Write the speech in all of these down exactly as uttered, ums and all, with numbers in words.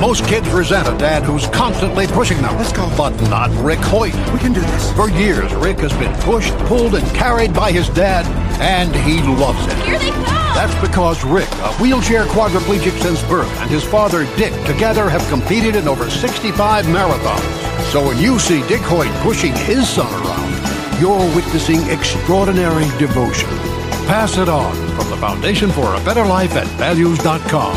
Most kids resent a dad who's constantly pushing them. Let's go. But not Rick Hoyt. We can do this. For years, Rick has been pushed, pulled, and carried by his dad, and he loves it. Here they come! That's because Rick, a wheelchair quadriplegic since birth, and his father, Dick, together have competed in over sixty-five marathons. So when you see Dick Hoyt pushing his son around, you're witnessing extraordinary devotion. Pass it on from the Foundation for a Better Life at values dot com.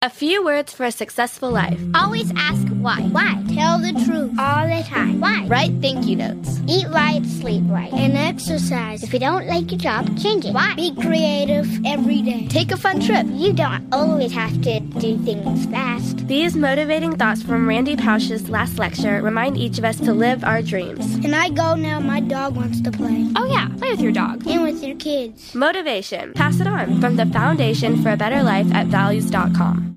A few words for a successful life. Always ask why. Why? Tell the truth all the time. Why? Write thank you notes. Eat right, sleep right, and exercise. If you don't like your job, change it. Why? Be creative every day. Take a fun trip. You don't always have to do things fast. These motivating thoughts from Randy Pausch's last lecture remind each of us to live our dreams. Can I go now? My dog wants to play. Oh yeah, play with your dog. And with your kids. Motivation. Pass it on from the Foundation for a Better Life at values dot com.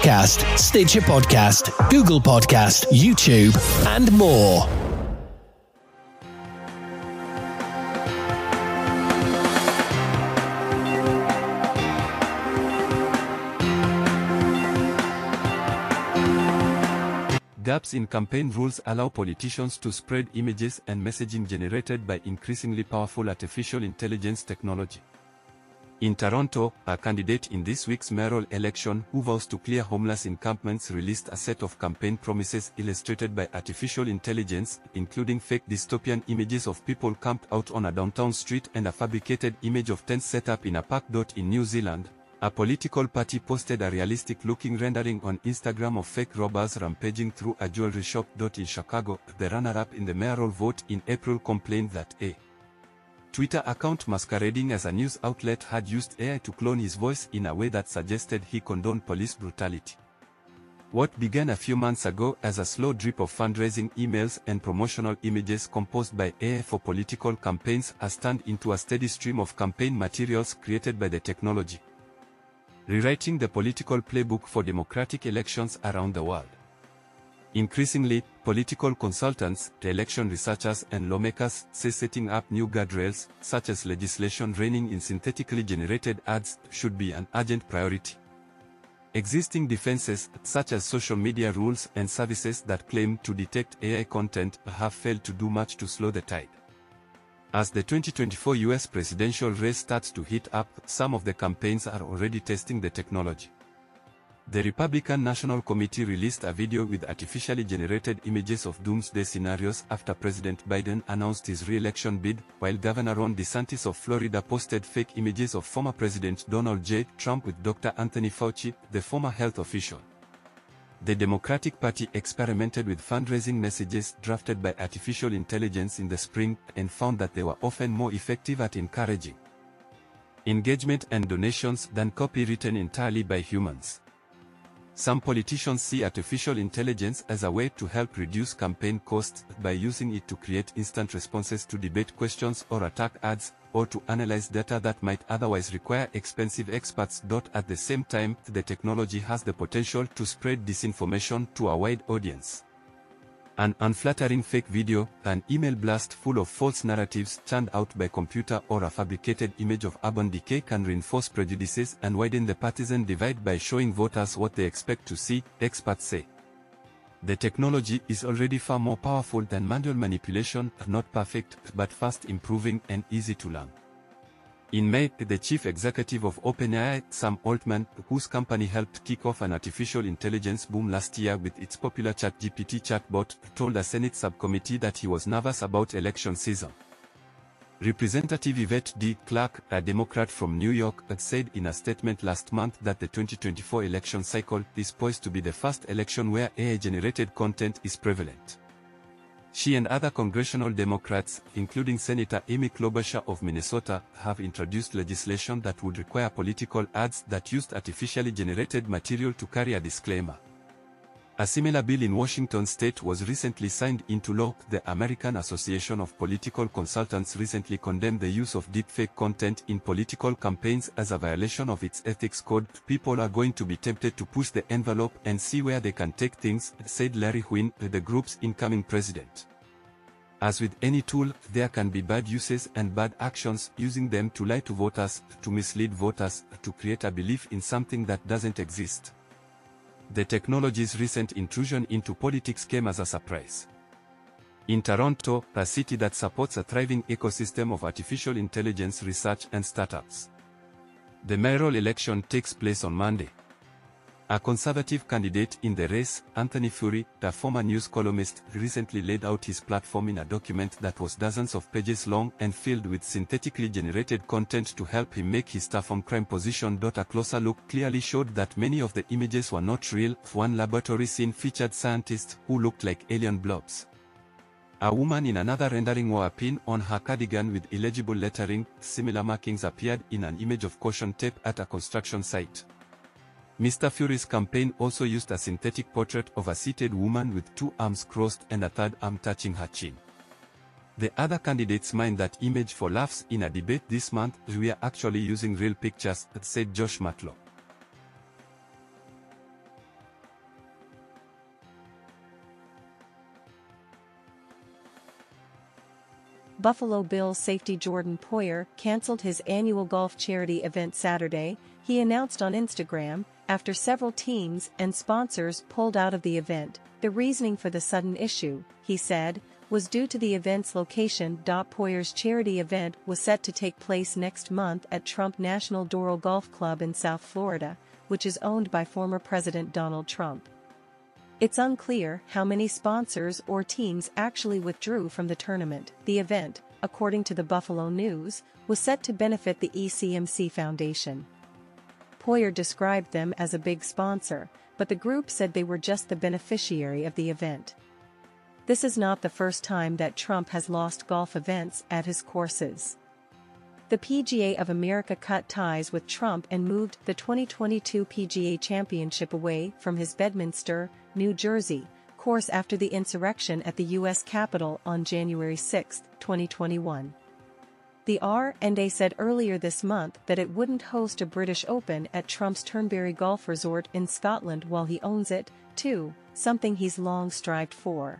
Stitcher Podcast, Google Podcast, YouTube, and more. Gaps in campaign rules allow politicians to spread images and messaging generated by increasingly powerful artificial intelligence technology. In Toronto, a candidate in this week's mayoral election who vows to clear homeless encampments released a set of campaign promises illustrated by artificial intelligence, including fake dystopian images of people camped out on a downtown street and a fabricated image of tents set up in a park. In New Zealand, a political party posted a realistic-looking rendering on Instagram of fake robbers rampaging through a jewelry shop. In Chicago, the runner-up in the mayoral vote in April complained that a Twitter account masquerading as a news outlet had used A I to clone his voice in a way that suggested he condoned police brutality. What began a few months ago as a slow drip of fundraising emails and promotional images composed by A I for political campaigns has turned into a steady stream of campaign materials created by the technology, rewriting the political playbook for democratic elections around the world. Increasingly, political consultants, election researchers and lawmakers say setting up new guardrails, such as legislation reining in synthetically generated ads, should be an urgent priority. Existing defenses, such as social media rules and services that claim to detect A I content, have failed to do much to slow the tide. As the twenty twenty-four U S presidential race starts to heat up, some of the campaigns are already testing the technology. The Republican National Committee released a video with artificially generated images of doomsday scenarios after President Biden announced his re-election bid, while Governor Ron DeSantis of Florida posted fake images of former President Donald J. Trump with Doctor Anthony Fauci, the former health official. The Democratic Party experimented with fundraising messages drafted by artificial intelligence in the spring and found that they were often more effective at encouraging engagement and donations than copy written entirely by humans. Some politicians see artificial intelligence as a way to help reduce campaign costs by using it to create instant responses to debate questions or attack ads, or to analyze data that might otherwise require expensive experts. At the same time, the technology has the potential to spread disinformation to a wide audience. An unflattering fake video, an email blast full of false narratives churned out by computer, or a fabricated image of urban decay can reinforce prejudices and widen the partisan divide by showing voters what they expect to see, experts say. The technology is already far more powerful than manual manipulation, not perfect, but fast improving and easy to learn. In May, the chief executive of OpenAI, Sam Altman, whose company helped kick off an artificial intelligence boom last year with its popular ChatGPT chatbot, told a Senate subcommittee that he was nervous about election season. Representative Yvette D. Clarke, a Democrat from New York, said in a statement last month that the twenty twenty-four election cycle is poised to be the first election where A I-generated content is prevalent. She and other congressional Democrats, including Senator Amy Klobuchar of Minnesota, have introduced legislation that would require political ads that used artificially generated material to carry a disclaimer. A similar bill in Washington state was recently signed into law. The American Association of Political Consultants recently condemned the use of deepfake content in political campaigns as a violation of its ethics code. People are going to be tempted to push the envelope and see where they can take things, said Larry Huynh, the group's incoming president. As with any tool, there can be bad uses and bad actions. Using them to lie to voters, to mislead voters, to create a belief in something that doesn't exist. The technology's recent intrusion into politics came as a surprise. In Toronto, a city that supports a thriving ecosystem of artificial intelligence research and startups, the mayoral election takes place on Monday. A conservative candidate in the race, Anthony Fury, a former news columnist, recently laid out his platform in a document that was dozens of pages long and filled with synthetically generated content to help him make his tough-on crime position. A closer look clearly showed that many of the images were not real. One laboratory scene featured scientists who looked like alien blobs. A woman in another rendering wore a pin on her cardigan with illegible lettering. Similar markings appeared in an image of caution tape at a construction site. Mister Fury's campaign also used a synthetic portrait of a seated woman with two arms crossed and a third arm touching her chin. The other candidates mined that image for laughs in a debate this month. "We are actually using real pictures," said Josh Matlow. Buffalo Bills safety Jordan Poyer canceled his annual golf charity event Saturday, he announced on Instagram, after several teams and sponsors pulled out of the event. The reasoning for the sudden issue, he said, was due to the event's location. Poyer's charity event was set to take place next month at Trump National Doral Golf Club in South Florida, which is owned by former President Donald Trump. It's unclear how many sponsors or teams actually withdrew from the tournament. The event, according to the Buffalo News, was set to benefit the E C M C Foundation. Poyer described them as a big sponsor, but the group said they were just the beneficiary of the event. This is not the first time that Trump has lost golf events at his courses. The P G A of America cut ties with Trump and moved the twenty twenty-two P G A Championship away from his Bedminster, New Jersey, course after the insurrection at the U S Capitol on January sixth, twenty twenty-one. The R and A said earlier this month that it wouldn't host a British Open at Trump's Turnberry Golf Resort in Scotland while he owns it, too, something he's long strived for.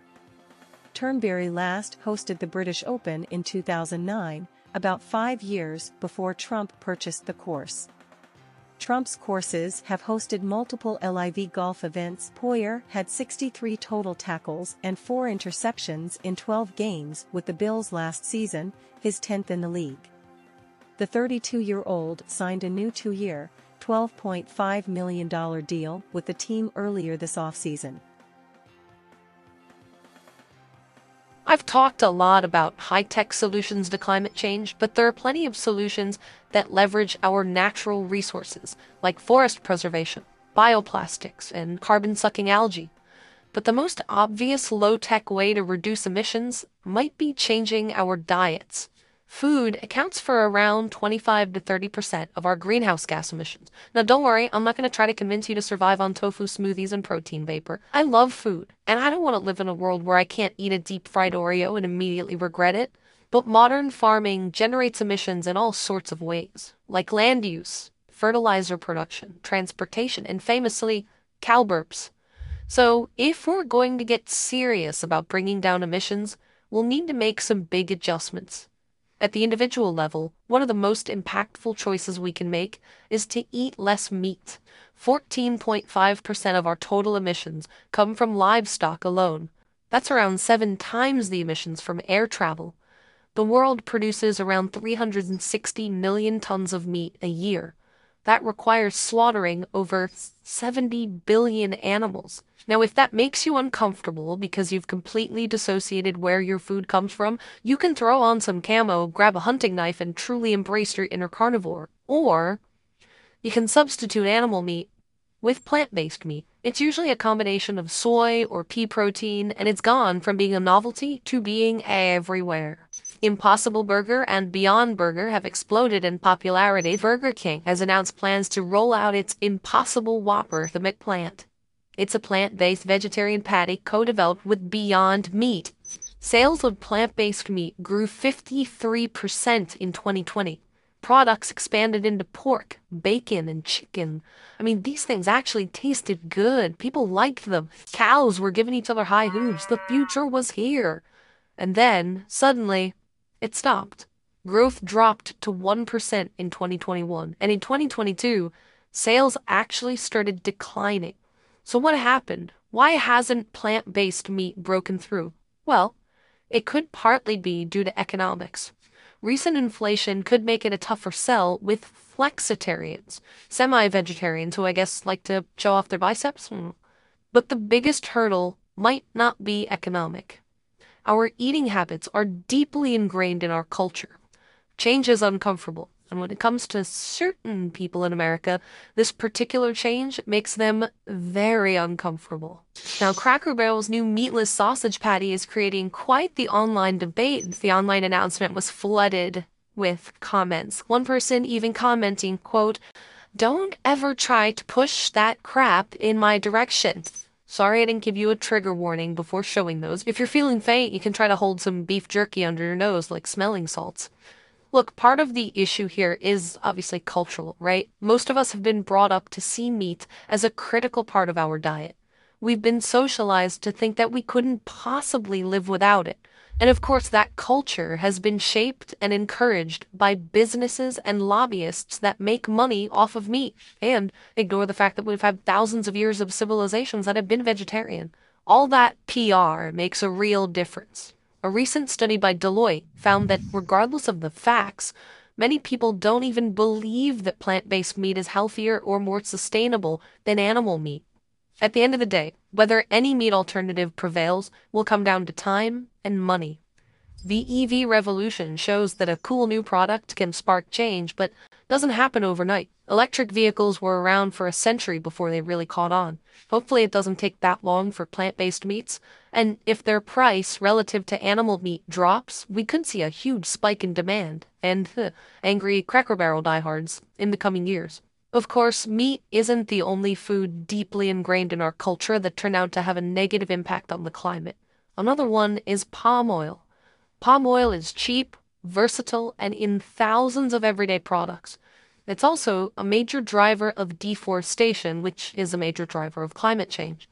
Turnberry last hosted the British Open in two thousand nine, about five years before Trump purchased the course. Trump's courses have hosted multiple L I V golf events. Poyer had sixty-three total tackles and four interceptions in twelve games with the Bills last season, his tenth in the league. The thirty-two-year-old signed a new two-year, twelve point five million dollars deal with the team earlier this offseason. I've talked a lot about high-tech solutions to climate change, but there are plenty of solutions that leverage our natural resources, like forest preservation, bioplastics, and carbon-sucking algae. But the most obvious low-tech way to reduce emissions might be changing our diets. Food accounts for around twenty-five to thirty percent of our greenhouse gas emissions. Now don't worry, I'm not going to try to convince you to survive on tofu smoothies and protein vapor. I love food, and I don't want to live in a world where I can't eat a deep-fried Oreo and immediately regret it. But modern farming generates emissions in all sorts of ways, like land use, fertilizer production, transportation, and famously, cow burps. So if we're going to get serious about bringing down emissions, we'll need to make some big adjustments. At the individual level, one of the most impactful choices we can make is to eat less meat. fourteen point five percent of our total emissions come from livestock alone. That's around seven times the emissions from air travel. The world produces around three hundred sixty million tons of meat a year. That requires slaughtering over seventy billion animals. Now, if that makes you uncomfortable because you've completely dissociated where your food comes from, you can throw on some camo, grab a hunting knife, and truly embrace your inner carnivore. Or you can substitute animal meat with plant-based meat. It's usually a combination of soy or pea protein, and it's gone from being a novelty to being everywhere. Impossible Burger and Beyond Burger have exploded in popularity. Burger King has announced plans to roll out its Impossible Whopper, the McPlant. It's a plant-based vegetarian patty co-developed with Beyond Meat. Sales of plant-based meat grew fifty-three percent in twenty twenty. Products expanded into pork, bacon, and chicken. I mean, these things actually tasted good. People liked them. Cows were giving each other high hooves. The future was here. And then, suddenly, it stopped. Growth dropped to one percent in twenty twenty-one. And in twenty twenty-two, sales actually started declining. So what happened? Why hasn't plant-based meat broken through? Well, it could partly be due to economics. Recent inflation could make it a tougher sell with flexitarians, semi-vegetarians who I guess like to show off their biceps. But the biggest hurdle might not be economic. Our eating habits are deeply ingrained in our culture. Change is uncomfortable, and when it comes to certain people in America, this particular change makes them very uncomfortable. Now, Cracker Barrel's new meatless sausage patty is creating quite the online debate. The online announcement was flooded with comments. One person even commenting, quote, "Don't ever try to push that crap in my direction." Sorry I didn't give you a trigger warning before showing those. If you're feeling faint, you can try to hold some beef jerky under your nose like smelling salts. Look, part of the issue here is obviously cultural, right? Most of us have been brought up to see meat as a critical part of our diet. We've been socialized to think that we couldn't possibly live without it. And of course, that culture has been shaped and encouraged by businesses and lobbyists that make money off of meat and ignore the fact that we've had thousands of years of civilizations that have been vegetarian. All that P R makes a real difference. A recent study by Deloitte found that regardless of the facts, many people don't even believe that plant-based meat is healthier or more sustainable than animal meat. At the end of the day, whether any meat alternative prevails will come down to time and money. The E V revolution shows that a cool new product can spark change, but doesn't happen overnight. Electric vehicles were around for a century before they really caught on. Hopefully it doesn't take that long for plant-based meats, and if their price relative to animal meat drops, we could see a huge spike in demand and huh, angry Cracker Barrel diehards in the coming years. Of course, meat isn't the only food deeply ingrained in our culture that turned out to have a negative impact on the climate. Another one is palm oil. Palm oil is cheap, versatile, and in thousands of everyday products. It's also a major driver of deforestation, which is a major driver of climate change.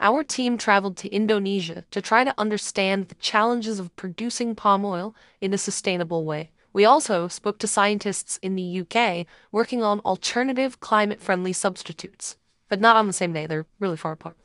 Our team traveled to Indonesia to try to understand the challenges of producing palm oil in a sustainable way. We also spoke to scientists in the U K working on alternative climate-friendly substitutes, but not on the same day. They're really far apart.